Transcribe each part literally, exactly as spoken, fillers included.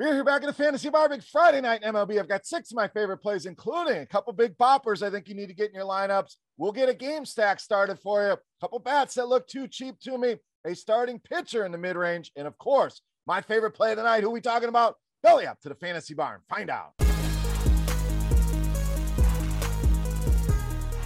We're here back in the Fantasy Barbecue Friday night in M L B. I've got six of my favorite plays, including a couple big poppers I think you need to get in your lineups. We'll get a game stack started for you. A couple bats that look too cheap to me. A starting pitcher in the mid-range. And, of course, my favorite play of the night. Who are we talking about? Belly up to the Fantasy Barn. Find out.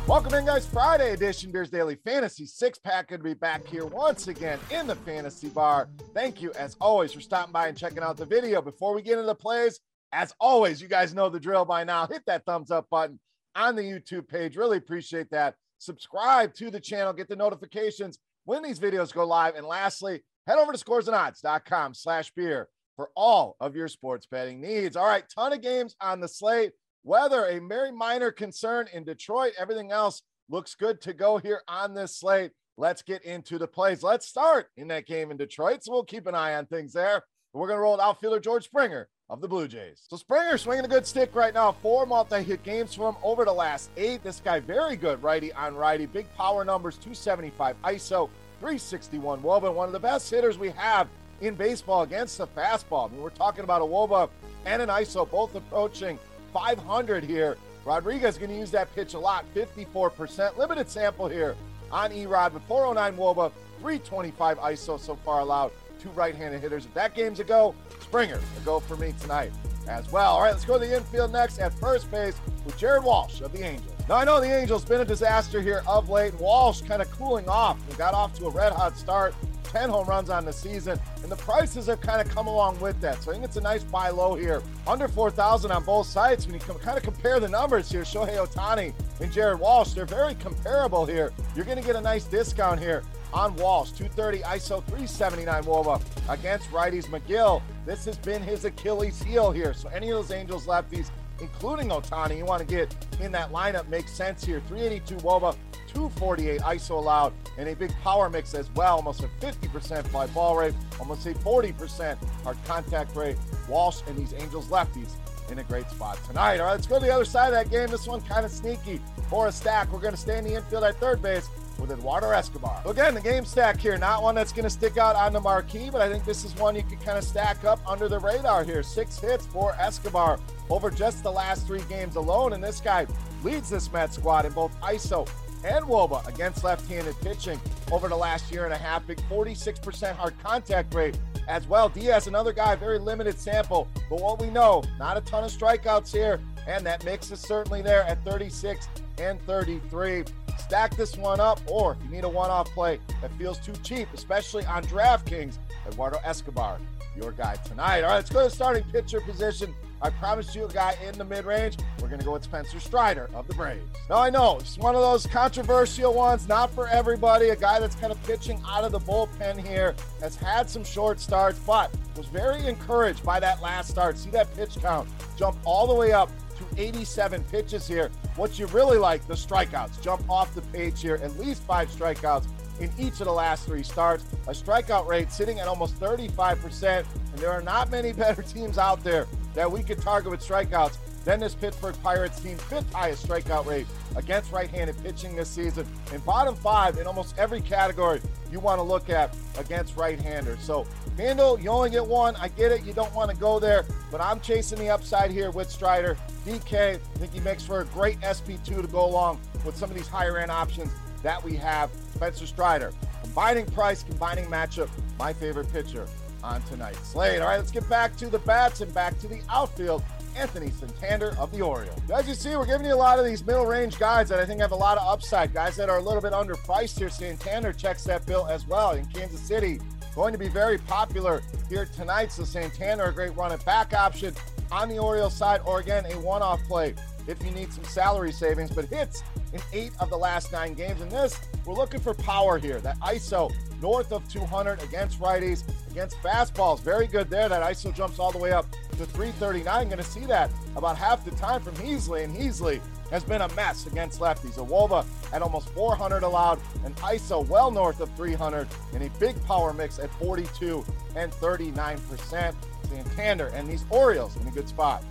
Welcome in, guys. Friday edition, Beers Daily Fantasy Six-Pack. Good to be back here once again in the Fantasy Bar. Thank you, as always, for stopping by and checking out the video. Before we get into the plays, as always, you guys know the drill by now. Hit that thumbs-up button on the YouTube page. Really appreciate that. Subscribe to the channel. Get the notifications when these videos go live. And lastly, head over to scoresandodds.com slash beer for all of your sports betting needs. All right, ton of games on the slate. Weather, a very minor concern in Detroit. Everything else looks good to go here on this slate. Let's get into the plays. Let's start in that game in Detroit, so we'll keep an eye on things there. We're going to roll with outfielder George Springer of the Blue Jays. So Springer swinging a good stick right now. Four multi-hit games for him over the last eight. This guy very good righty on righty. Big power numbers, two seventy-five I S O, three sixty-one wOBA. One of the best hitters we have in baseball against the fastball. I mean, we're talking about a wOBA and an I S O, both approaching five hundred here. Rodriguez going to use that pitch a lot, fifty-four percent. Limited sample here on E-Rod with four oh nine wOBA, three twenty-five I S O so far allowed. Two right-handed hitters. If that game's a go, Springer a go for me tonight as well. All right, let's go to the infield next at first base with Jared Walsh of the Angels. Now, I know the Angels been a disaster here of late. Walsh kind of cooling off. He got off to a red-hot start, ten home runs on the season, and the prices have kind of come along with that. So I think it's a nice buy low here. Under four thousand on both sides. When you can kind of compare the numbers here, Shohei Ohtani and Jared Walsh, they're very comparable here. You're going to get a nice discount here on Walsh. two thirty I S O, three seventy-nine wOBA against righties. McGill, this has been his Achilles heel here. So any of those Angels lefties, including Ohtani, you want to get in that lineup makes sense here. three eighty-two wOBA, two forty-eight I S O allowed, and a big power mix as well. Almost a fifty percent fly ball rate, almost a forty percent hard contact rate. Walsh and these Angels lefties in a great spot tonight. All right, let's go to the other side of that game. This one kind of sneaky for a stack. We're going to stay in the infield at third base with Eduardo Escobar. So again, the game stack here, not one that's going to stick out on the marquee, but I think this is one you can kind of stack up under the radar here. Six hits for Escobar over just the last three games alone, and this guy leads this Mets squad in both I S O and wOBA against left-handed pitching over the last year and a half. Big forty-six percent hard contact rate as well. Diaz, another guy, very limited sample, but what we know, not a ton of strikeouts here, and that mix is certainly there at thirty-six and thirty-three. Stack this one up, or if you need a one-off play that feels too cheap, especially on DraftKings, Eduardo Escobar, your guy tonight. All right, let's go to the starting pitcher position. I promised you a guy in the mid-range. We're going to go with Spencer Strider of the Braves. Now, I know it's one of those controversial ones, not for everybody, a guy that's kind of pitching out of the bullpen here, has had some short starts, but was very encouraged by that last start. See that pitch count jump all the way up through eighty-seven pitches here. What you really like, the strikeouts. Jump off the page here, at least five strikeouts in each of the last three starts. A strikeout rate sitting at almost thirty-five percent, and there are not many better teams out there that we could target with strikeouts than this Pittsburgh Pirates team. Fifth highest strikeout rate against right-handed pitching this season, and bottom five in almost every category you want to look at against right-handers. So FanDuel, you only get one. I get it, you don't want to go there, but I'm chasing the upside here with Strider. D K, I think he makes for a great S P two to go along with some of these higher-end options that we have. Spencer Strider, combining price, combining matchup, my favorite pitcher on tonight's slate. All right, let's get back to the bats and back to the outfield. Anthony Santander of the Orioles. As you see, we're giving you a lot of these middle range guys that I think have a lot of upside, guys that are a little bit underpriced here. Santander checks that bill as well in Kansas City. Going to be very popular here tonight, so Santander, a great run and back option on the Orioles side, or again, a one-off play if you need some salary savings, but hits in eight of the last nine games. And this, we're looking for power here. That I S O north of two hundred against righties, against fastballs. Very good there. That I S O jumps all the way up to three thirty-nine. Going to see that about half the time from Heasley, and Heasley has been a mess against lefties. Awolba at almost four hundred allowed, and I S O well north of three hundred, and a big power mix at forty-two and thirty-nine percent. Santander and these Orioles in a good spot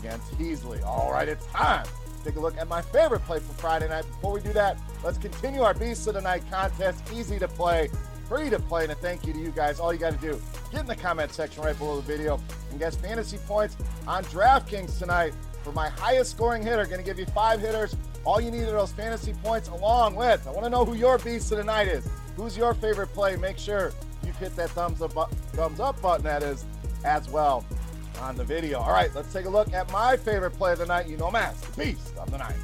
against Heasley. All right, it's time to take a look at my favorite play for Friday night. Before we do that, let's continue our Beast of the Night contest. Easy to play, free to play, and a thank you to you guys. All you got to do, get in the comment section right below the video and guess fantasy points on DraftKings tonight for my highest scoring hitter. Going to give you five hitters. All you need are those fantasy points, along with, I want to know who your Beast of the Night is. Who's your favorite play? Make sure you hit that thumbs up, bu- thumbs up button, that is, as well on the video. All right, let's take a look at my favorite play of the night. You know, Matt, the Beast of the Night.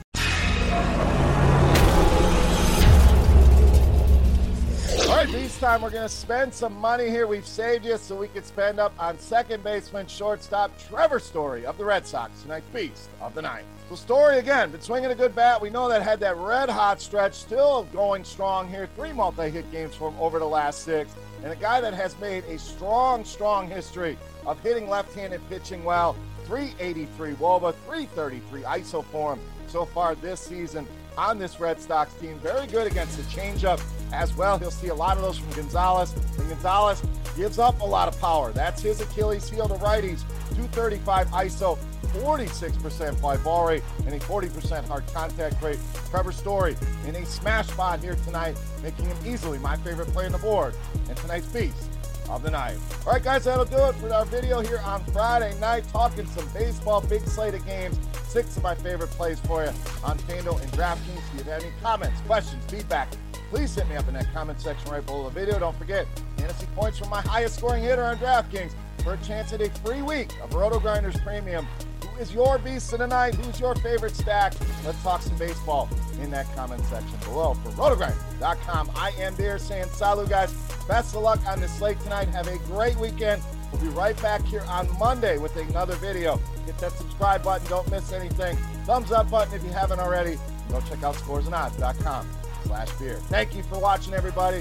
All right, Beast time. We're going to spend some money here. We've saved you so we could spend up on second baseman, shortstop Trevor Story of the Red Sox. Tonight's Beast of the Night. So Story, again, been swinging a good bat. We know that had that red hot stretch, still going strong here. Three multi-hit games for him over the last six. And a guy that has made a strong, strong history of hitting left-handed pitching well. three eighty-three W O B A, three thirty-three I S O for him so far this season on this Red Sox team. Very good against the changeup as well. He'll see a lot of those from Gonzalez. And Gonzalez gives up a lot of power. That's his Achilles heel to righties. two thirty-five I S O, forty-six percent fly ball rate, and a forty percent hard contact rate. Trevor Story in a smash spot here tonight, making him easily my favorite play on the board and tonight's Beast of the Night. All right, guys, that'll do it for our video here on Friday night, talking some baseball, big slate of games, six of my favorite plays for you on FanDuel and DraftKings. If you have any comments, questions, feedback, please hit me up in that comment section right below the video. Don't forget, fantasy points from my highest scoring hitter on DraftKings for a chance at a free week of Roto-Grinders Premium. Who is your Beast of the Night? Who's your favorite stack? Let's talk some baseball in that comment section below. For Roto Grinders dot com, I am there saying salut, guys. Best of luck on this slate tonight. Have a great weekend. We'll be right back here on Monday with another video. Hit that subscribe button. Don't miss anything. Thumbs up button if you haven't already. Go check out scores and odds dot com. Slash beer. Thank you for watching, everybody.